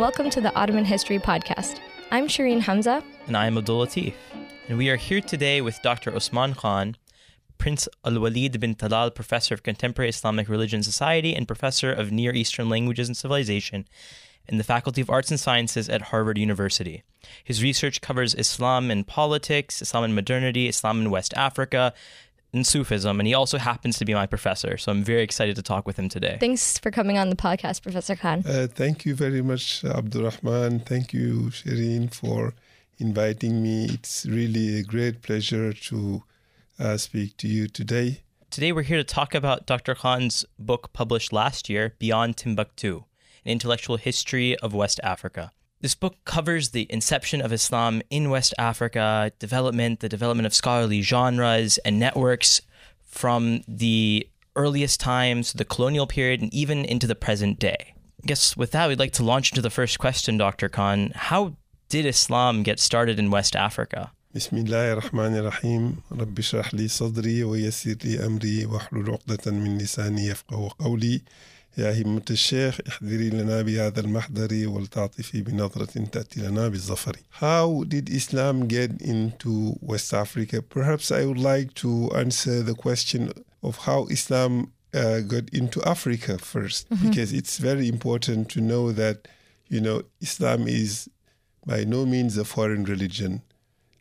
and welcome to the Ottoman History Podcast. I'm Shireen Hamza. And I'm Abdul Latif. And we are here today with Dr. Ousmane Kane, Prince Al-Walid bin Talal Professor of Contemporary Islamic Religion and Society and Professor of Near Eastern Languages and Civilization in the Faculty of Arts and Sciences at Harvard University. His research covers Islam and politics, Islam and modernity, Islam in West Africa, and Sufism, and he also happens to be my professor, so I'm very excited to talk with him today. Thanks for coming on the podcast, Professor Khan. Thank you very much, Abdurrahman. Thank you, Shireen, for inviting me. It's really a great pleasure to speak to you today. Today we're here to talk about Dr. Khan's book published last year, Beyond Timbuktu, An Intellectual History of West Africa. This book covers the inception of Islam in West Africa, the development of scholarly genres and networks from the earliest times, the colonial period, and even into the present day. I guess with that, we'd like to launch into the first question, Dr. Khan. How did Islam get started in West Africa? Bismillahir Rahmanir Rahim. Rabbi shrah li sadri wa yassir li amri wa hlul uqdatan min lisani yafqahu qawli. يا همة الشيخ احذري لنا بهذا المحضر والتعطفي بنظرة تأتي لنا بالظفر. How did Islam get into West Africa? Perhaps I would like to answer the question of how Islam got into Africa first, because it's very important to know that, you know, Islam is by no means a foreign religion.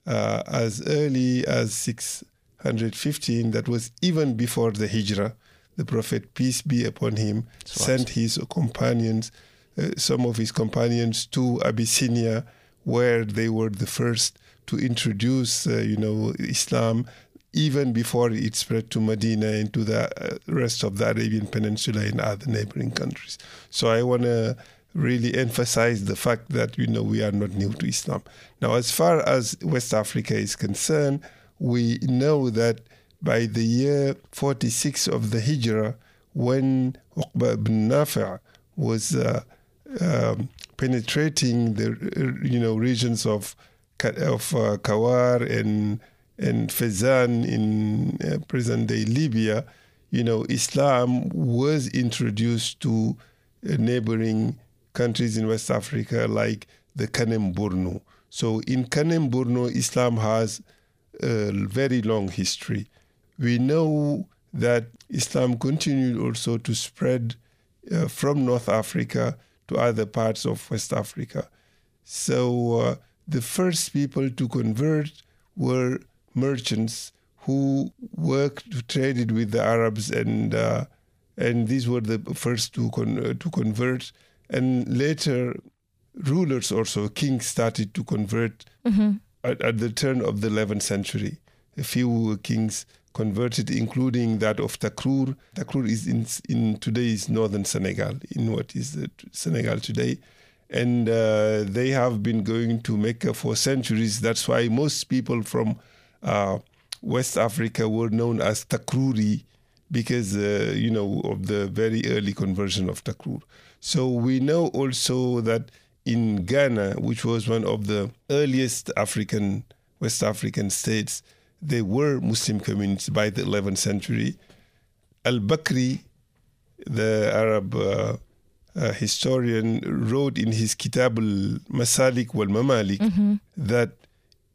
As early as 615, that was even before the Hijrah, the Prophet, peace be upon him, sent his companions, some of his companions to Abyssinia, where they were the first to introduce, Islam, even before it spread to Medina and to the rest of the Arabian Peninsula and other neighboring countries. So I want to really emphasize the fact that, you know, we are not new to Islam. Now, as far as West Africa is concerned, we know that by the year 46 of the Hijrah, when Uqba ibn Nafi' was penetrating the regions of Kawar and Fezzan in present-day Libya, Islam was introduced to neighboring countries in West Africa like the Kanem-Borno. So in Kanem-Borno, Islam has a very long history. We know that Islam continued also to spread from North Africa to other parts of West Africa. So the first people to convert were merchants who traded with the Arabs, and these were the first to convert. And later, rulers also, kings started to convert at the turn of the 11th century. A few kings converted, including that of Takrour. Takrour is in today's northern Senegal, in what is Senegal today. And they have been going to Mecca for centuries. That's why most people from West Africa were known as Takrouri because, of the very early conversion of Takrour. So we know also that in Ghana, which was one of the earliest West African states, there were Muslim communities by the 11th century. Al-Bakri, the Arab historian, wrote in his Kitab al-Masalik wal-Mamalik that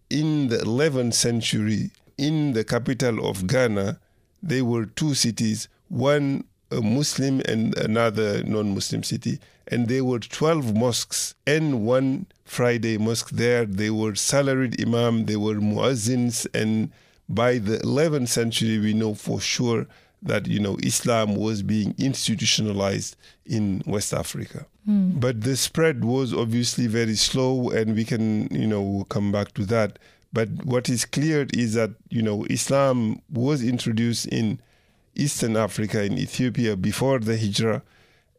in the 11th century, in the capital of Ghana, there were two cities, one a Muslim and another non-Muslim city. And there were 12 mosques and one Friday mosque there. They were salaried imam, they were muazzins. And by the 11th century, we know for sure that, Islam was being institutionalized in West Africa. But the spread was obviously very slow, and we can, come back to that. But what is clear is that, Islam was introduced in Eastern Africa, in Ethiopia, before the Hijrah.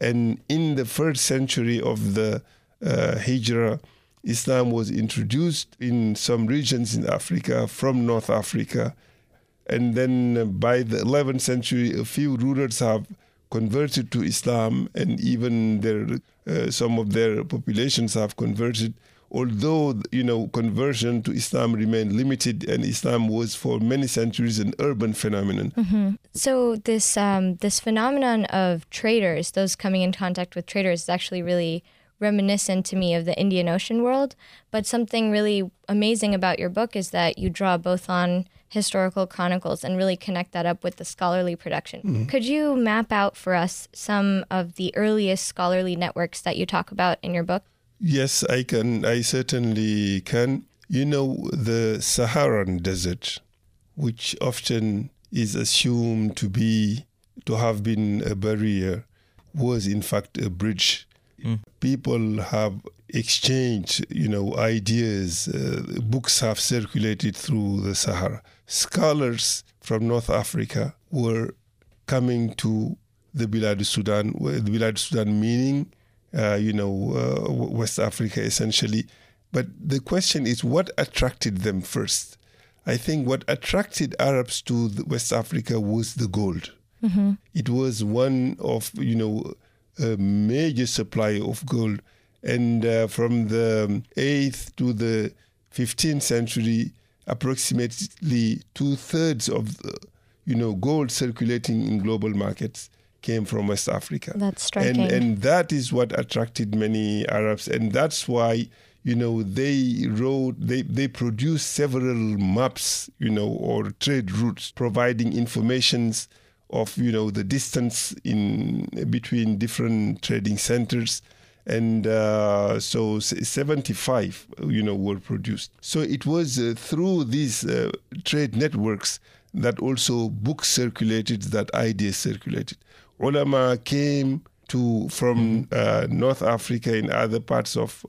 And in the first century of the Hijrah, Islam was introduced in some regions in Africa from North Africa. And then by the 11th century, a few rulers have converted to Islam, and even some of their populations have converted. Although, conversion to Islam remained limited, and Islam was for many centuries an urban phenomenon. So this phenomenon of traders, those coming in contact with traders, is actually really reminiscent to me of the Indian Ocean world. But something really amazing about your book is that you draw both on historical chronicles and really connect that up with the scholarly production. Mm-hmm. Could you map out for us some of the earliest scholarly networks that you talk about in your book? Yes, I can. I certainly can. You know, the Saharan Desert, which often is assumed to have been a barrier, was in fact a bridge. Mm. People have exchanged, ideas. Books have circulated through the Sahara. Scholars from North Africa were coming to the Bilad al-Sudan. The Bilad al-Sudan meaning, West Africa essentially. But the question is, what attracted them first? I think what attracted Arabs to West Africa was the gold. Mm-hmm. It was one of, a major supply of gold. And from the 8th to the 15th century, approximately 2/3 of the, gold circulating in global markets came from West Africa. That's striking. And that is what attracted many Arabs. And that's why, they produced several maps, or trade routes, providing informations of, the distance in between different trading centers. And so 75, were produced. So it was through these trade networks that also books circulated, that ideas circulated. Ulama came from North Africa and other parts of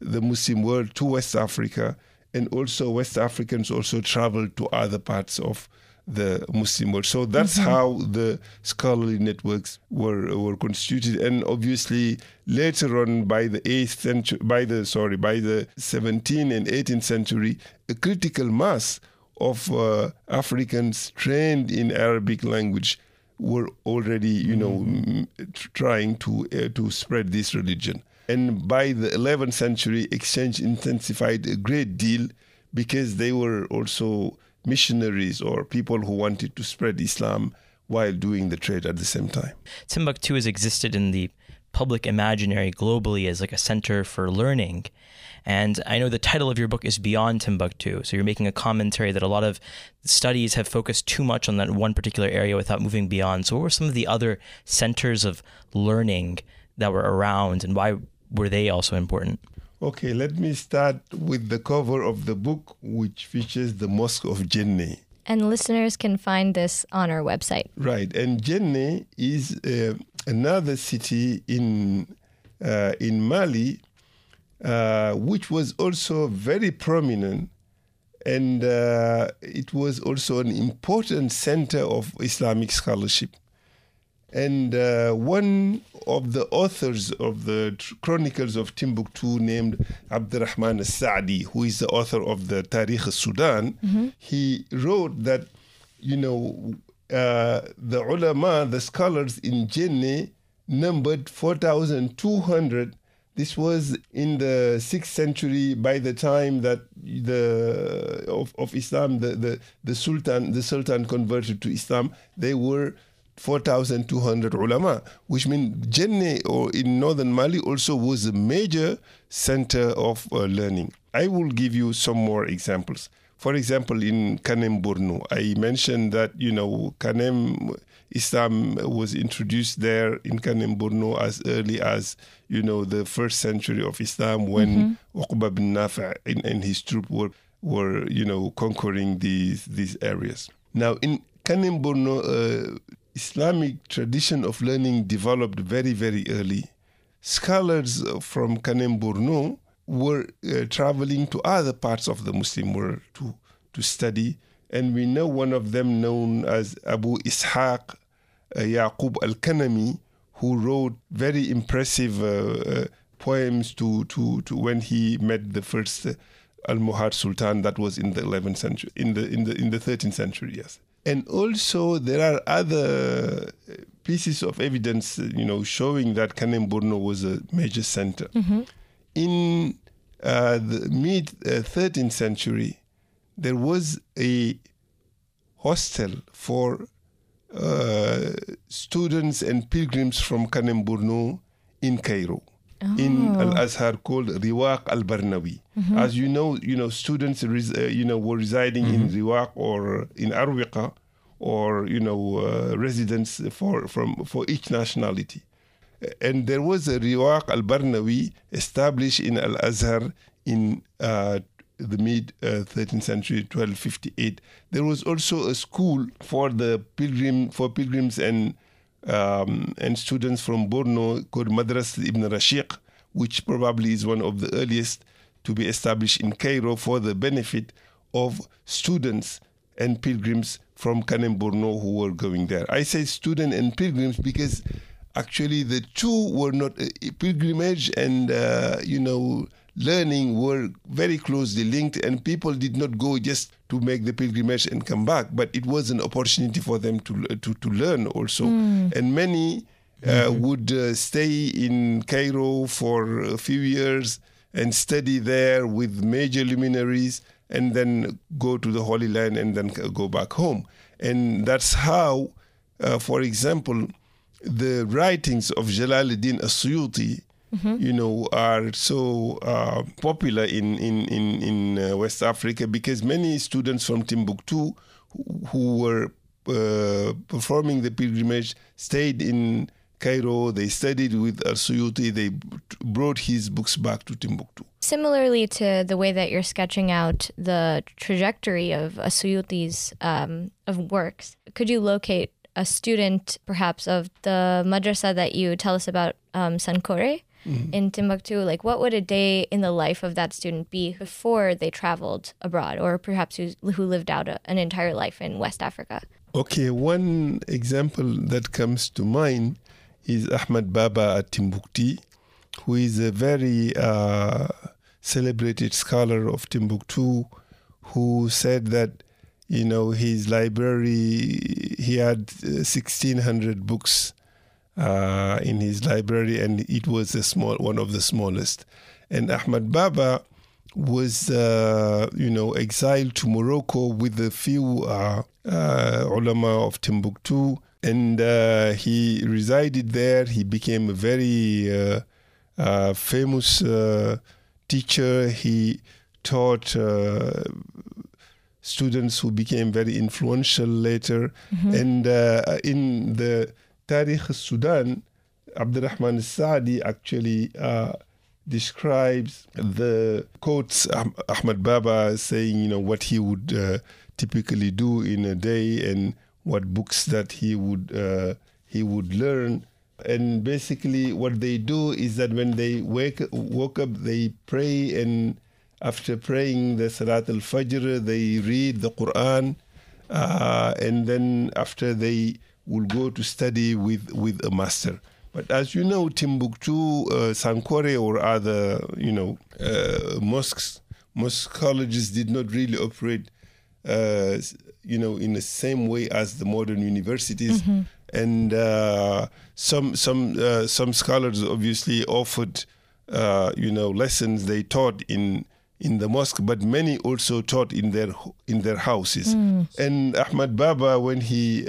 the Muslim world to West Africa, and also West Africans also traveled to other parts of the Muslim world. So that's how the scholarly networks were constituted. And obviously later on, by the 17th and 18th century, a critical mass of Africans trained in Arabic language were already, trying to spread this religion. And by the 11th century, exchange intensified a great deal because they were also missionaries or people who wanted to spread Islam while doing the trade at the same time. Timbuktu has existed in the public imaginary globally as like a center for learning. And I know the title of your book is Beyond Timbuktu. So you're making a commentary that a lot of studies have focused too much on that one particular area without moving beyond. So what were some of the other centers of learning that were around, and why were they also important? Okay, let me start with the cover of the book, which features the Mosque of Jenne. And listeners can find this on our website. Right, and Jenne is another city in Mali, which was also very prominent, and it was also an important center of Islamic scholarship. And one of the authors of the Chronicles of Timbuktu, named Abdurrahman al-Sa'di, who is the author of the Tarikh al-Sudan, he wrote that, the ulama, the scholars in Jenne, numbered 4,200. This was in the 6th century, by the time that of Islam, the Sultan converted to Islam. They were 4,200 ulama, which means Jenne, or in northern Mali, also was a major center of learning. I will give you some more examples. For example, in Kanem Borno, I mentioned that, Kanem, Islam was introduced there in Kanem Borno as early as, the 1st century of Islam, when Uqba ibn Nafi' and his troop were conquering these areas. Now, in Kanem Borno, Islamic tradition of learning developed very, very early. Scholars from Kanem Borno were traveling to other parts of the Muslim world to study. And we know one of them, known as Abu Ishaq Yaqub Al-Kanami, who wrote very impressive poems to when he met the first Almohad Sultan. That was in the 11th century, in the 13th century, yes. And also there are other pieces of evidence, showing that Kanem Borno was a major center. Mm-hmm. In the mid-13th century, there was a hostel for students and pilgrims from Kanem Borno in Cairo. in Al-Azhar called Riwaq Al Barnawi. As you know, students were residing in Riwaq or in Arwiqa, or residents for each nationality. And there was a Riwaq Al Barnawi established in Al-Azhar in the mid 13th century, 1258. There was also a school for the pilgrims and students from Borno called Madrasa ibn Rashiq, which probably is one of the earliest to be established in Cairo for the benefit of students and pilgrims from Kanem Borno who were going there. I say student and pilgrims because actually the two were not, pilgrimage and learning were very closely linked, and people did not go just to make the pilgrimage and come back, but it was an opportunity for them to learn also. And many would stay in Cairo for a few years and study there with major luminaries, and then go to the Holy Land and then go back home. And that's how, for example, the writings of Jalaluddin al-Suyuti are so popular in West Africa, because many students from Timbuktu who were performing the pilgrimage stayed in Cairo, they studied with al-Suyuti, they brought his books back to Timbuktu. Similarly to the way that you're sketching out the trajectory of al-Suyuti's of works, could you locate a student perhaps of the madrasa that you tell us about, Sankore, in Timbuktu? Like, what would a day in the life of that student be before they traveled abroad, or perhaps who lived out an entire life in West Africa? Okay, one example that comes to mind is Ahmad Baba at Timbuktu, who is a very celebrated scholar of Timbuktu, who said that his library, he had 1,600 books in his library, and it was one of the smallest. And Ahmad Baba was, exiled to Morocco with a few ulama of Timbuktu, and he resided there. He became a very famous teacher. He taught students who became very influential later. And in the Tarikh al-Sudan, Abdurrahman al-Sa'di actually describes the quotes Ahmad Baba saying, what he would typically do in a day and what books that he would learn. And basically what they do is that when they woke up, they pray, and after praying the Salat al-Fajr, they read the Quran, and then after they will go to study with a master. But as you know, Timbuktu, Sankore, or other, mosques, mosque colleges did not really operate, in the same way as the modern universities. And some scholars obviously offered, lessons they taught in the mosque, but many also taught in their houses. And Ahmad Baba, when he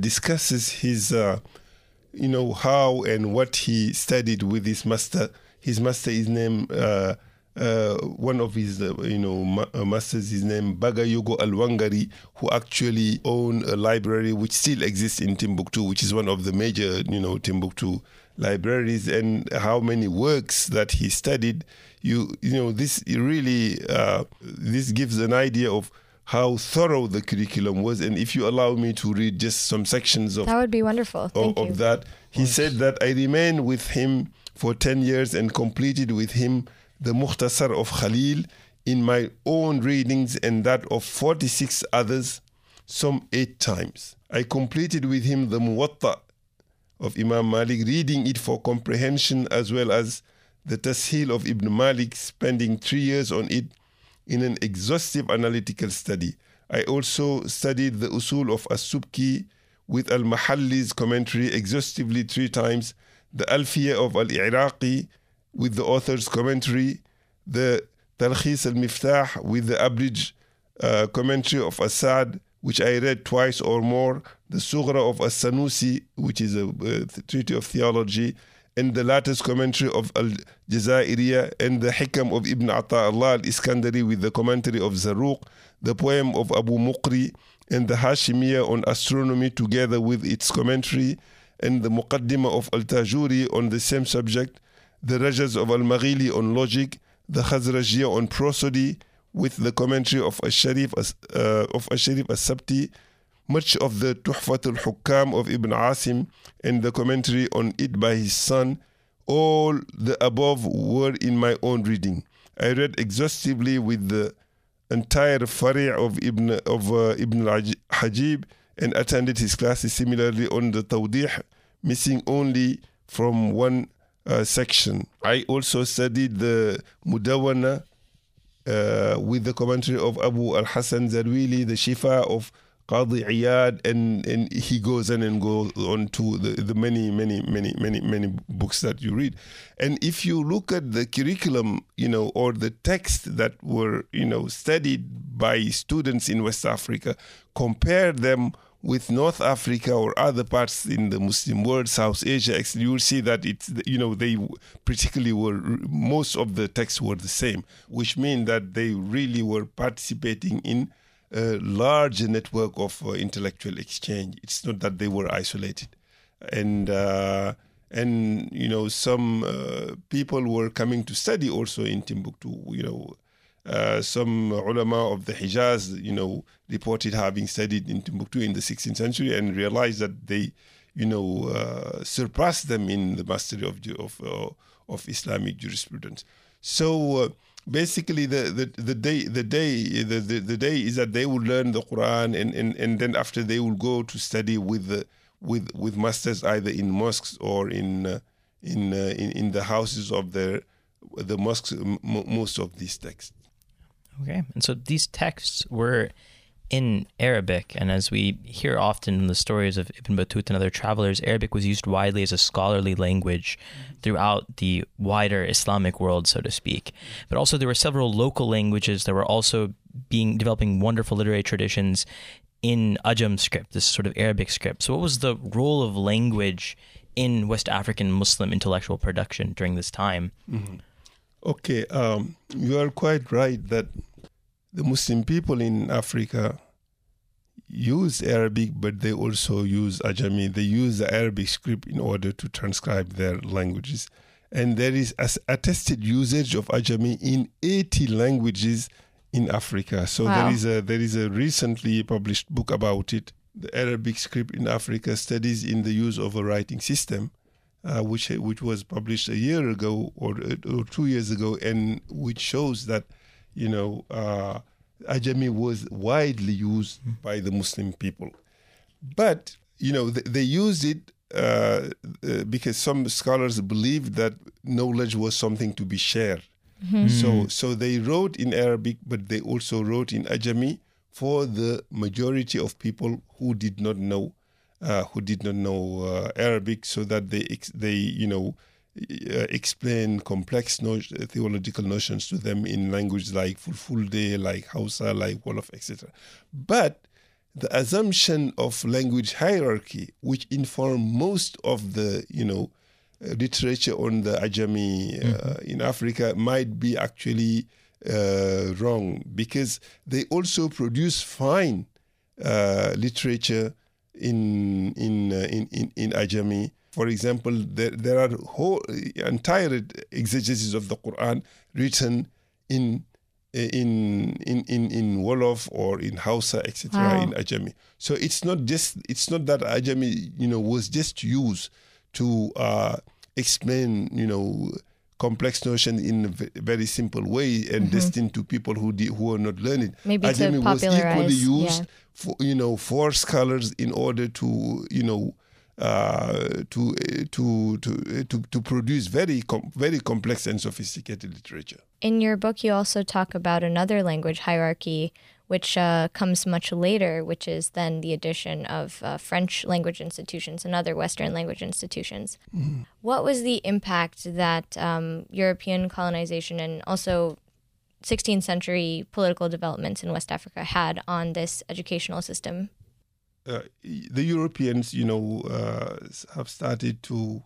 discusses his, how and what he studied with his master is named, one of his, masters is named Baga Yugo Alwangari, who actually owned a library which still exists in Timbuktu, which is one of the major, Timbuktu libraries, and how many works that he studied. This really this gives an idea of how thorough the curriculum was. And if you allow me to read just some sections of that, would be wonderful. Thank you. That he said that I remained with him for 10 years and completed with him the Mukhtasar of Khalil in my own readings and that of 46 others, some 8 times. I completed with him the Muwatta of Imam Malik, reading it for comprehension, as well as the Tasheel of Ibn Malik, spending 3 years on it in an exhaustive analytical study. I also studied the Usul of As Subki with Al Mahalli's commentary exhaustively 3 times, the Alfiyah of Al Iraqi with the author's commentary, the Talkhis al-Miftah with the abridged commentary of Assad, which I read twice or more, the Sughra of As-Sanusi, which is a treatise of theology, and the latest commentary of Al-Jazairiyah and the Hikam of Ibn Ata'Allah al-Iskandari with the commentary of Zaruq, the poem of Abu Muqri and the Hashimiyya on astronomy together with its commentary, and the Muqaddimah of Al-Tajuri on the same subject, the Rajaz of Al-Maghili on logic, the Khazrajiyah on prosody with the commentary of Al-Sharif al-Sabti, much of the Tuhfat al-Hukkam of Ibn Asim and the commentary on it by his son. All the above were in my own reading. I read exhaustively with the entire Fari' of Ibn al-Hajib and attended his classes similarly on the Tawdih, missing only from one section. I also studied the Mudawana with the commentary of Abu al-Hasan Zarwili, the Shifa of Qadi Iyad, and he goes on and goes on to the many books that you read. And if you look at the curriculum, or the texts that were, studied by students in West Africa, compare them with North Africa or other parts in the Muslim world, South Asia, you will see that it's, they particularly were, most of the texts were the same, which means that they really were participating in a large network of intellectual exchange. It's not that they were isolated, and some people were coming to study also in Timbuktu. Some ulama of the Hijaz, reported having studied in Timbuktu in the 16th century and realized that they, surpassed them in the mastery of Islamic jurisprudence. So. Basically, the day is that they will learn the Quran, and then after they will go to study with masters either in mosques or in the houses of the mosques. Most of these texts. Okay, and so these texts were in Arabic, and as we hear often in the stories of Ibn Battuta and other travelers, Arabic was used widely as a scholarly language throughout the wider Islamic world, so to speak. But also there were several local languages that were also developing wonderful literary traditions in Ajam script, this sort of Arabic script. So what was the role of language in West African Muslim intellectual production during this time? Mm-hmm. Okay, you are quite right that the Muslim people in Africa use Arabic, but they also use Ajami. They use the Arabic script in order to transcribe their languages. And there is attested usage of Ajami in 80 languages in Africa. So wow. There is a recently published book about it, The Arabic Script in Africa, Studies in the Use of a Writing System, which was published a year ago or 2 years ago, and which shows that Ajami was widely used by the Muslim people. But, they used it because some scholars believed that knowledge was something to be shared. Mm-hmm. So they wrote in Arabic, but they also wrote in Ajami for the majority of people who did not know Arabic, so that they explain complex theological notions to them in language like Fulfulde, like Hausa, like Wolof, etc. But the assumption of language hierarchy, which informed most of the, literature on the Ajami in Africa, might be actually wrong, because they also produce fine literature in Ajami. For example, there are whole entire exegesis of the Quran written in Wolof or in Hausa, etc. Wow. In Ajami. So it's not that Ajami was just used to explain complex notion in a very simple way and destined to people who are not learning. Maybe Ajami was equally used for scholars in order to to produce very complex and sophisticated literature. In your book, you also talk about another language hierarchy, which comes much later, which is then the addition of French language institutions and other Western language institutions. Mm. What was the impact that European colonization and also 16th century political developments in West Africa had on this educational system? The Europeans, have started to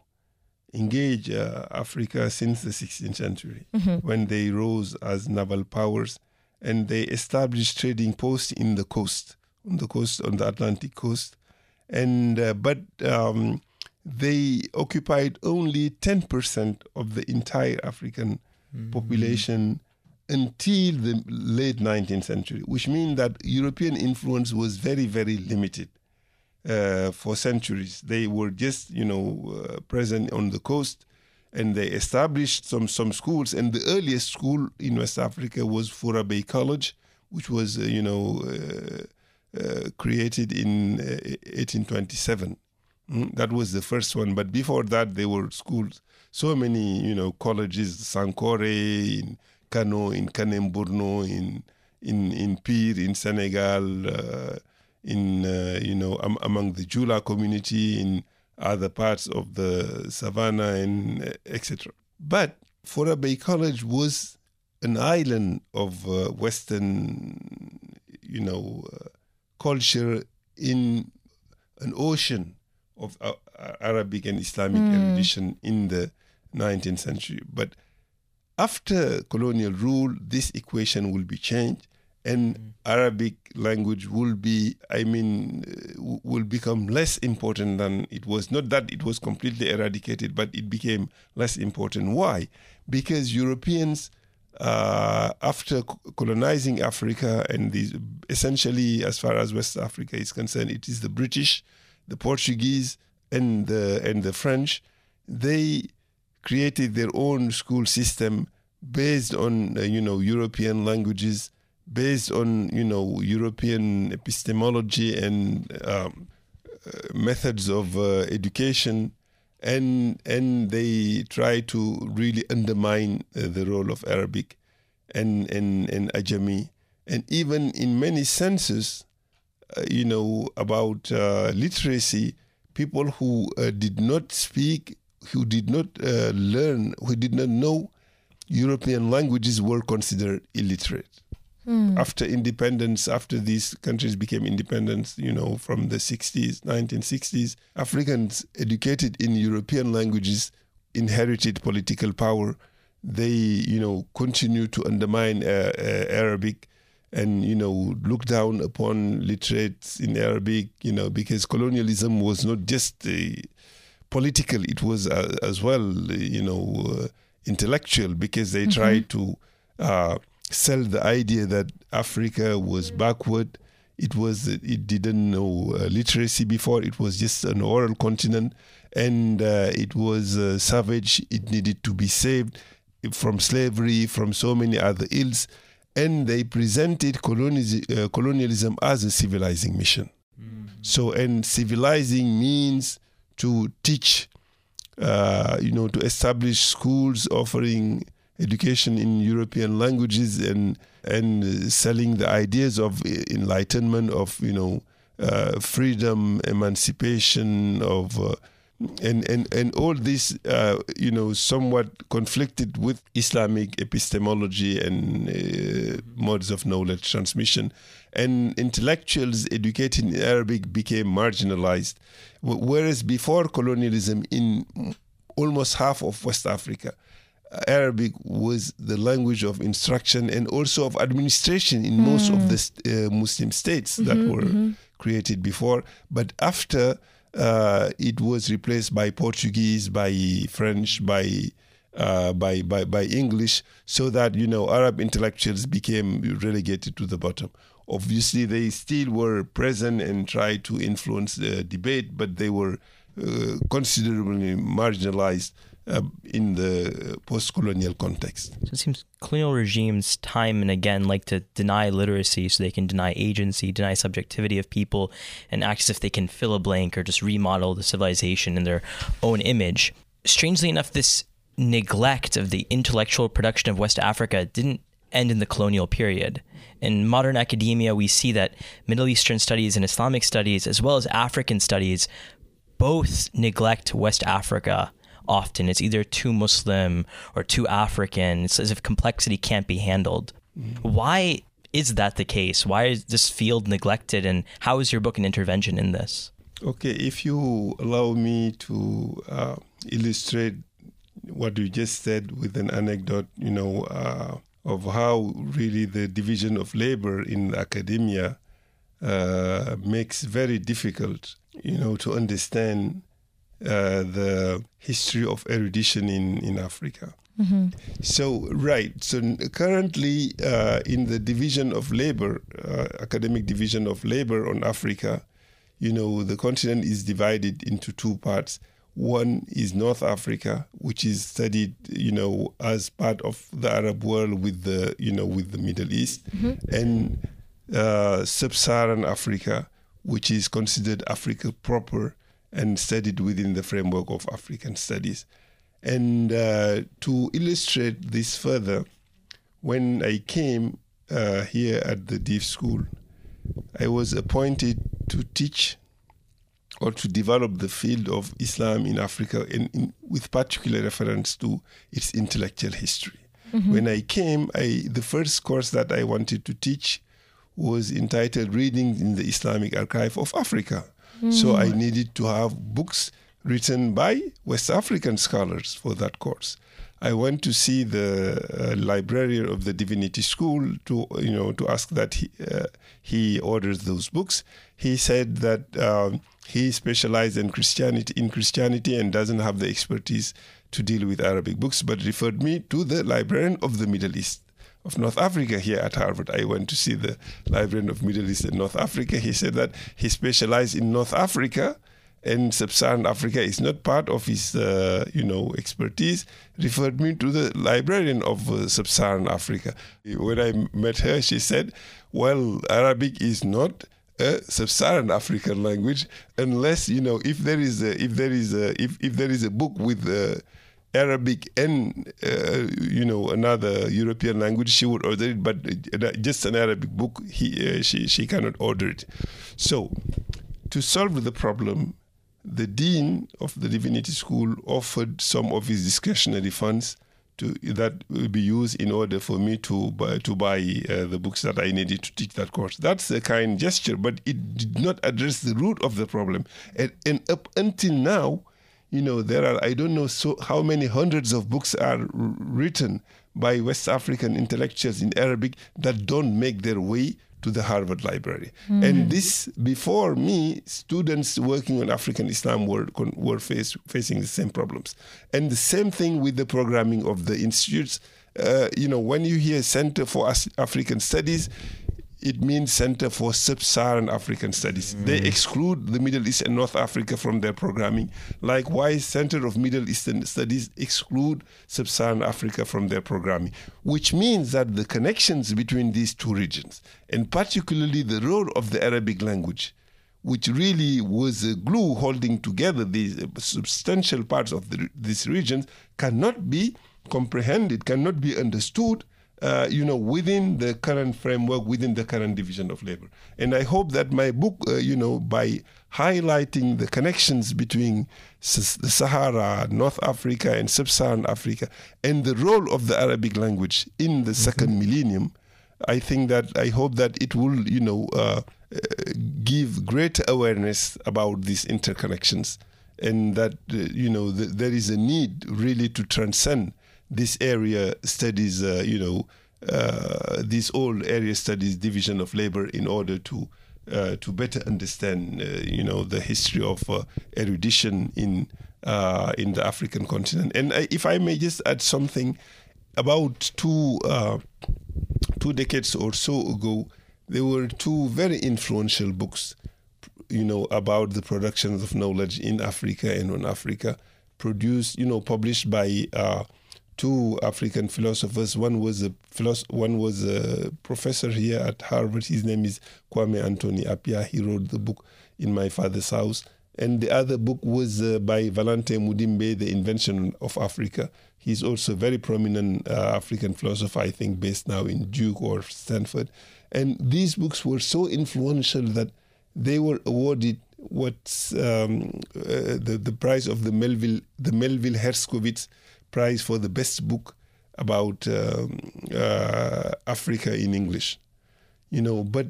engaged Africa since the 16th century, mm-hmm. when they rose as naval powers, and they established trading posts in the coast, on the Atlantic coast. And but they occupied only 10% of the entire African mm-hmm. population until the late 19th century, which means that European influence was very, very limited for centuries. They were just, present on the coast, and they established some schools. And the earliest school in West Africa was Fourah Bay College, which was, created in 1827. That was the first one. But before that, there were schools, so many, colleges, Sankore, in Kano, in Kanem-Borno, in Pire, in Senegal, among the Jula community, in other parts of the savannah, and etc. But Fourah Bay College was an island of Western, culture in an ocean of Arabic and Islamic erudition in the 19th century. But after colonial rule, this equation will be changed, and Arabic language will become less important than it was. Not that it was completely eradicated, but it became less important. Why? Because Europeans, after colonizing Africa, and these, essentially, as far as West Africa is concerned, it is the British, the Portuguese, and the French. They created their own school system based on, European languages, based on, European epistemology and methods of education, and they try to really undermine the role of Arabic and Ajami. And even in many senses, about literacy, people who did not speak, who did not learn, who did not know European languages were considered illiterate. After independence, after these countries became independent, from the 1960s, Africans educated in European languages inherited political power. They, continue to undermine Arabic and, look down upon literates in Arabic, because colonialism was not just political, it was as well, intellectual, because they tried to sell the idea that Africa was backward. It didn't know literacy before. It was just an oral continent, and it was savage. It needed to be saved from slavery, from so many other ills, and they presented colonialism as a civilizing mission. So, and civilizing means to teach, to establish schools offering education in European languages and selling the ideas of enlightenment, of freedom, emancipation, of and all this, somewhat conflicted with Islamic epistemology and modes of knowledge transmission. And intellectuals educated in Arabic became marginalized, whereas before colonialism, in almost half of West Africa, Arabic was the language of instruction and also of administration in most of the Muslim states that were created before. But after, it was replaced by Portuguese, by French, by English, so that, Arab intellectuals became relegated to the bottom. Obviously, they still were present and tried to influence the debate, but they were considerably marginalized in the post-colonial context. So it seems colonial regimes time and again like to deny literacy so they can deny agency, deny subjectivity of people, and act as if they can fill a blank or just remodel the civilization in their own image. Strangely enough, this neglect of the intellectual production of West Africa didn't end in the colonial period. In modern academia, we see that Middle Eastern studies and Islamic studies, as well as African studies, both neglect West Africa. Often it's either too Muslim or too African. It's as if complexity can't be handled. Why is that the case? Why is this field neglected, and how is your book an intervention in this? Okay, if you allow me to illustrate what you just said with an anecdote, you know, of how really the division of labor in academia makes very difficult, you know, to understand the history of erudition in Africa. Mm-hmm. So, right. So currently in the division of labor, academic division of labor on Africa, you know, the continent is divided into two parts. One is North Africa, which is studied, you know, as part of the Arab world with the, you know, with the Middle East, mm-hmm. and Sub-Saharan Africa, which is considered Africa proper and studied within the framework of African studies. And to illustrate this further, when I came here at the Div School, I was appointed to teach or to develop the field of Islam in Africa, with particular reference to its intellectual history. Mm-hmm. When I came, the first course that I wanted to teach was entitled Readings in the Islamic Archive of Africa. Mm-hmm. So I needed to have books written by West African scholars for that course. I went to see the librarian of the Divinity School to ask that he orders those books. He said that he specialized in Christianity and doesn't have the expertise to deal with Arabic books, but referred me to the librarian of the Middle East, of North Africa here at Harvard. I went to see the librarian of Middle East and North Africa. He said that he specialized in North Africa, and Sub-Saharan Africa is not part of his, expertise, referred me to the librarian of Sub-Saharan Africa. When I met her, she said, well, Arabic is not a Sub-Saharan African language unless, you know, if there is a book with Arabic and, another European language, she would order it, but just an Arabic book, she cannot order it. So, to solve the problem, the dean of the Divinity School offered some of his discretionary funds that will be used in order for me to buy the books that I needed to teach that course. That's a kind gesture, but it did not address the root of the problem. And up until now, you know, there are, I don't know how many hundreds of books are written by West African intellectuals in Arabic that don't make their way to the Harvard Library. Mm. And this, before me, students working on African Islam were facing the same problems. And the same thing with the programming of the institutes. When you hear Center for African Studies, it means Center for Sub-Saharan African Studies. Mm. They exclude the Middle East and North Africa from their programming. Likewise, Center of Middle Eastern Studies exclude Sub-Saharan Africa from their programming, which means that the connections between these two regions, and particularly the role of the Arabic language, which really was a glue holding together these substantial parts of these regions, cannot be comprehended, cannot be understood, within the current framework, within the current division of labor. And I hope that my book, by highlighting the connections between the Sahara, North Africa, and Sub-Saharan Africa, and the role of the Arabic language in the second millennium, I hope that it will, give greater awareness about these interconnections, and that, there is a need really to transcend this area studies, this old area studies division of labor in order to better understand, the history of erudition in the African continent. And if I may just add something, about two decades or so ago, there were two very influential books, about the productions of knowledge in Africa and on Africa, published by two African philosophers. One was a professor here at Harvard. His name is Kwame Anthony Appiah. He wrote the book In My Father's House. And the other book was by Valente Mudimbe, The Invention of Africa. He's also a very prominent African philosopher, I think, based now in Duke or Stanford. And these books were so influential that they were awarded what's the prize of the Melville Herskovitz Prize for the best book about Africa in English, But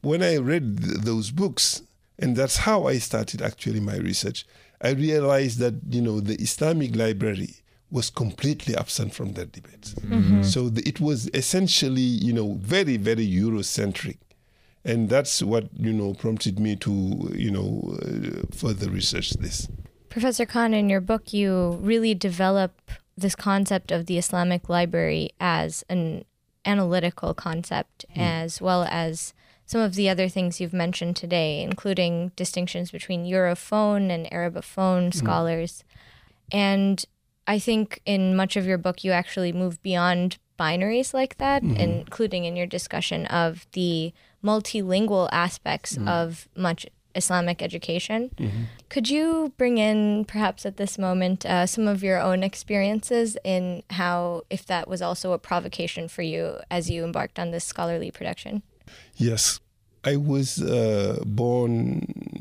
when I read those books, and that's how I started actually my research, I realized that, you know, the Islamic library was completely absent from that debate. Mm-hmm. So it was essentially, you know, very, very Eurocentric. And that's what, you know, prompted me to, you know, further research this. Professor Khan, in your book, you really develop this concept of the Islamic library as an analytical concept, as well as some of the other things you've mentioned today, including distinctions between Europhone and Arabophone scholars. And I think in much of your book, you actually move beyond binaries like that, including in your discussion of the multilingual aspects of much Islamic education. Could you bring in, perhaps at this moment, some of your own experiences in how, if that was also a provocation for you as you embarked on this scholarly production? Yes. I was born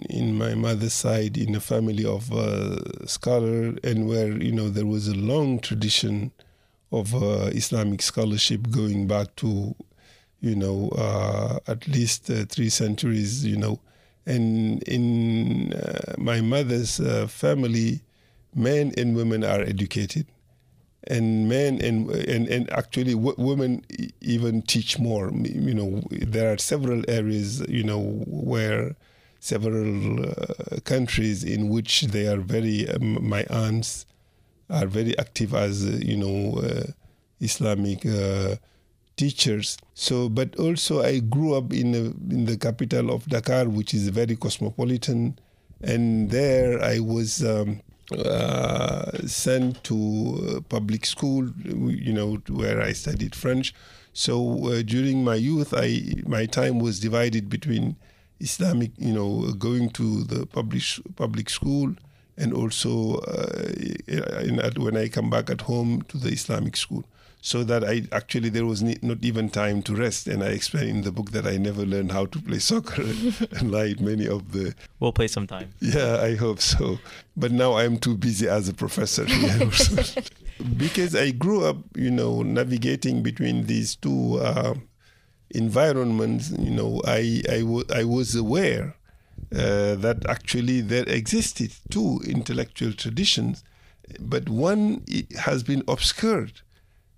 in my mother's side in a family of scholars, and where, you know, there was a long tradition of Islamic scholarship going back to, you know, at least 3 centuries, you know. And in my mother's family, men and women are educated, and men and actually women even teach more. You know, there are several areas, you know, where several countries in which they are very, my aunts are very active as, you know, Islamic teachers. So, but also I grew up in the capital of Dakar, which is very cosmopolitan, and there I was sent to public school, you know, where I studied French. So during my youth, my time was divided between Islamic, you know, going to the public school, and also when I come back at home to the Islamic school. So that there was not even time to rest. And I explain in the book that I never learned how to play soccer, like many of the... We'll play sometime. Yeah, I hope so. But now I'm too busy as a professor. Because I grew up, you know, navigating between these two environments, you know, I was aware that actually there existed two intellectual traditions, but one has been obscured,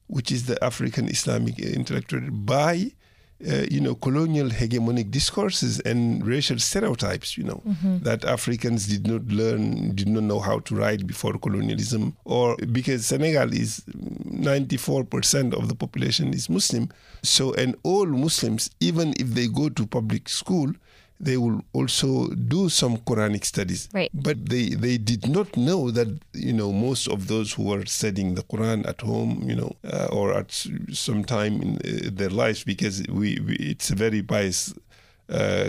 which is the African Islamic intellectual, by, you know, colonial hegemonic discourses and racial stereotypes, you know, that Africans did not know how to write before colonialism, or because Senegal is 94% of the population is Muslim. So, and all Muslims, even if they go to public school, they will also do some Quranic studies. Right. But they did not know that, you know, most of those who were studying the Quran at home, you know, or at some time in their lives, because it's a very biased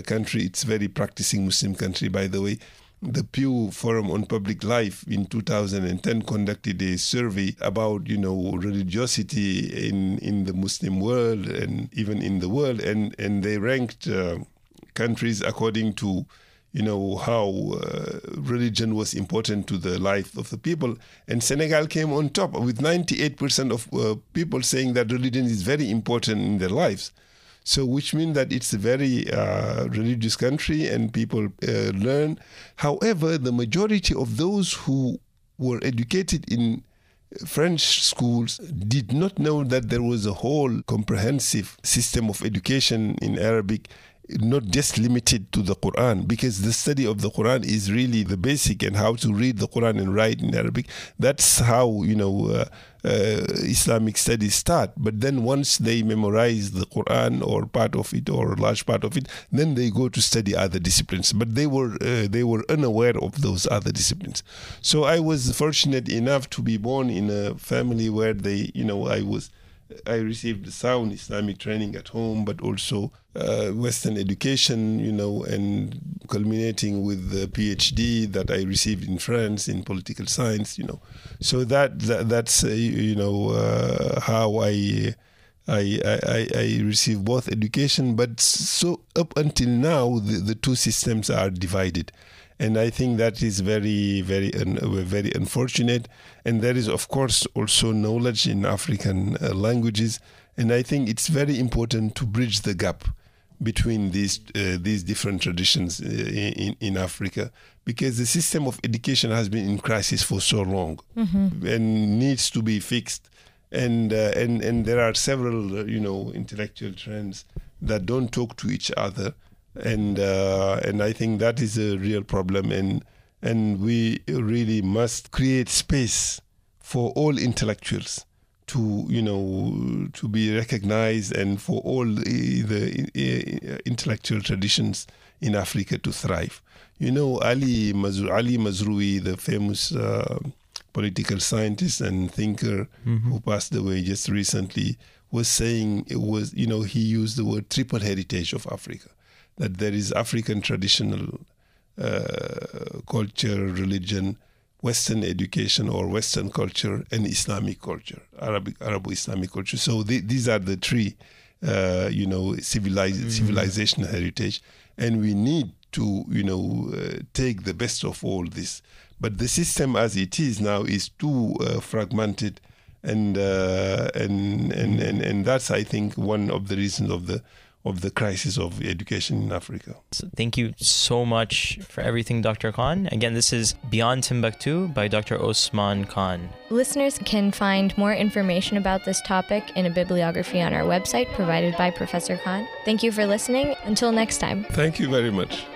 country. It's very practicing Muslim country, by the way. The Pew Forum on Public Life in 2010 conducted a survey about, you know, religiosity in the Muslim world and even in the world. And they ranked... countries according to, you know, how religion was important to the life of the people. And Senegal came on top with 98% of people saying that religion is very important in their lives. So which means that it's a very religious country and people learn. However, the majority of those who were educated in French schools did not know that there was a whole comprehensive system of education in Arabic, not just limited to the Quran, because the study of the Quran is really the basic, and how to read the Quran and write in Arabic. That's how, you know, Islamic studies start. But then once they memorize the Quran or part of it or a large part of it, then they go to study other disciplines. But they were unaware of those other disciplines. So I was fortunate enough to be born in a family where they, you know, I received sound Islamic training at home, but also Western education, you know, and culminating with the PhD that I received in France in political science, you know. So that's you know, how I received both education. But so up until now, the two systems are divided. And I think that is very, very, very unfortunate. And there is, of course, also knowledge in African languages. And I think it's very important to bridge the gap between these different traditions in Africa, because the system of education has been in crisis for so long and needs to be fixed. And there are several intellectual trends that don't talk to each other, and I think that is a real problem. And we really must create space for all intellectuals to be recognized, and for all the intellectual traditions in Africa to thrive. Ali Mazrui, the famous political scientist and thinker who passed away just recently, was saying he used the word triple heritage of Africa, that there is African traditional culture, religion, Western education or Western culture, and Islamic culture, Arabo-Islamic culture. So these are the three, civilizational heritage, and we need to, take the best of all this. But the system as it is now is too fragmented, and that's, I think, one of the reasons of the crisis of education in Africa. So thank you so much for everything, Dr. Khan. Again, this is Beyond Timbuktu by Dr. Ousmane Khan. Listeners can find more information about this topic in a bibliography on our website provided by Professor Khan. Thank you for listening. Until next time. Thank you very much.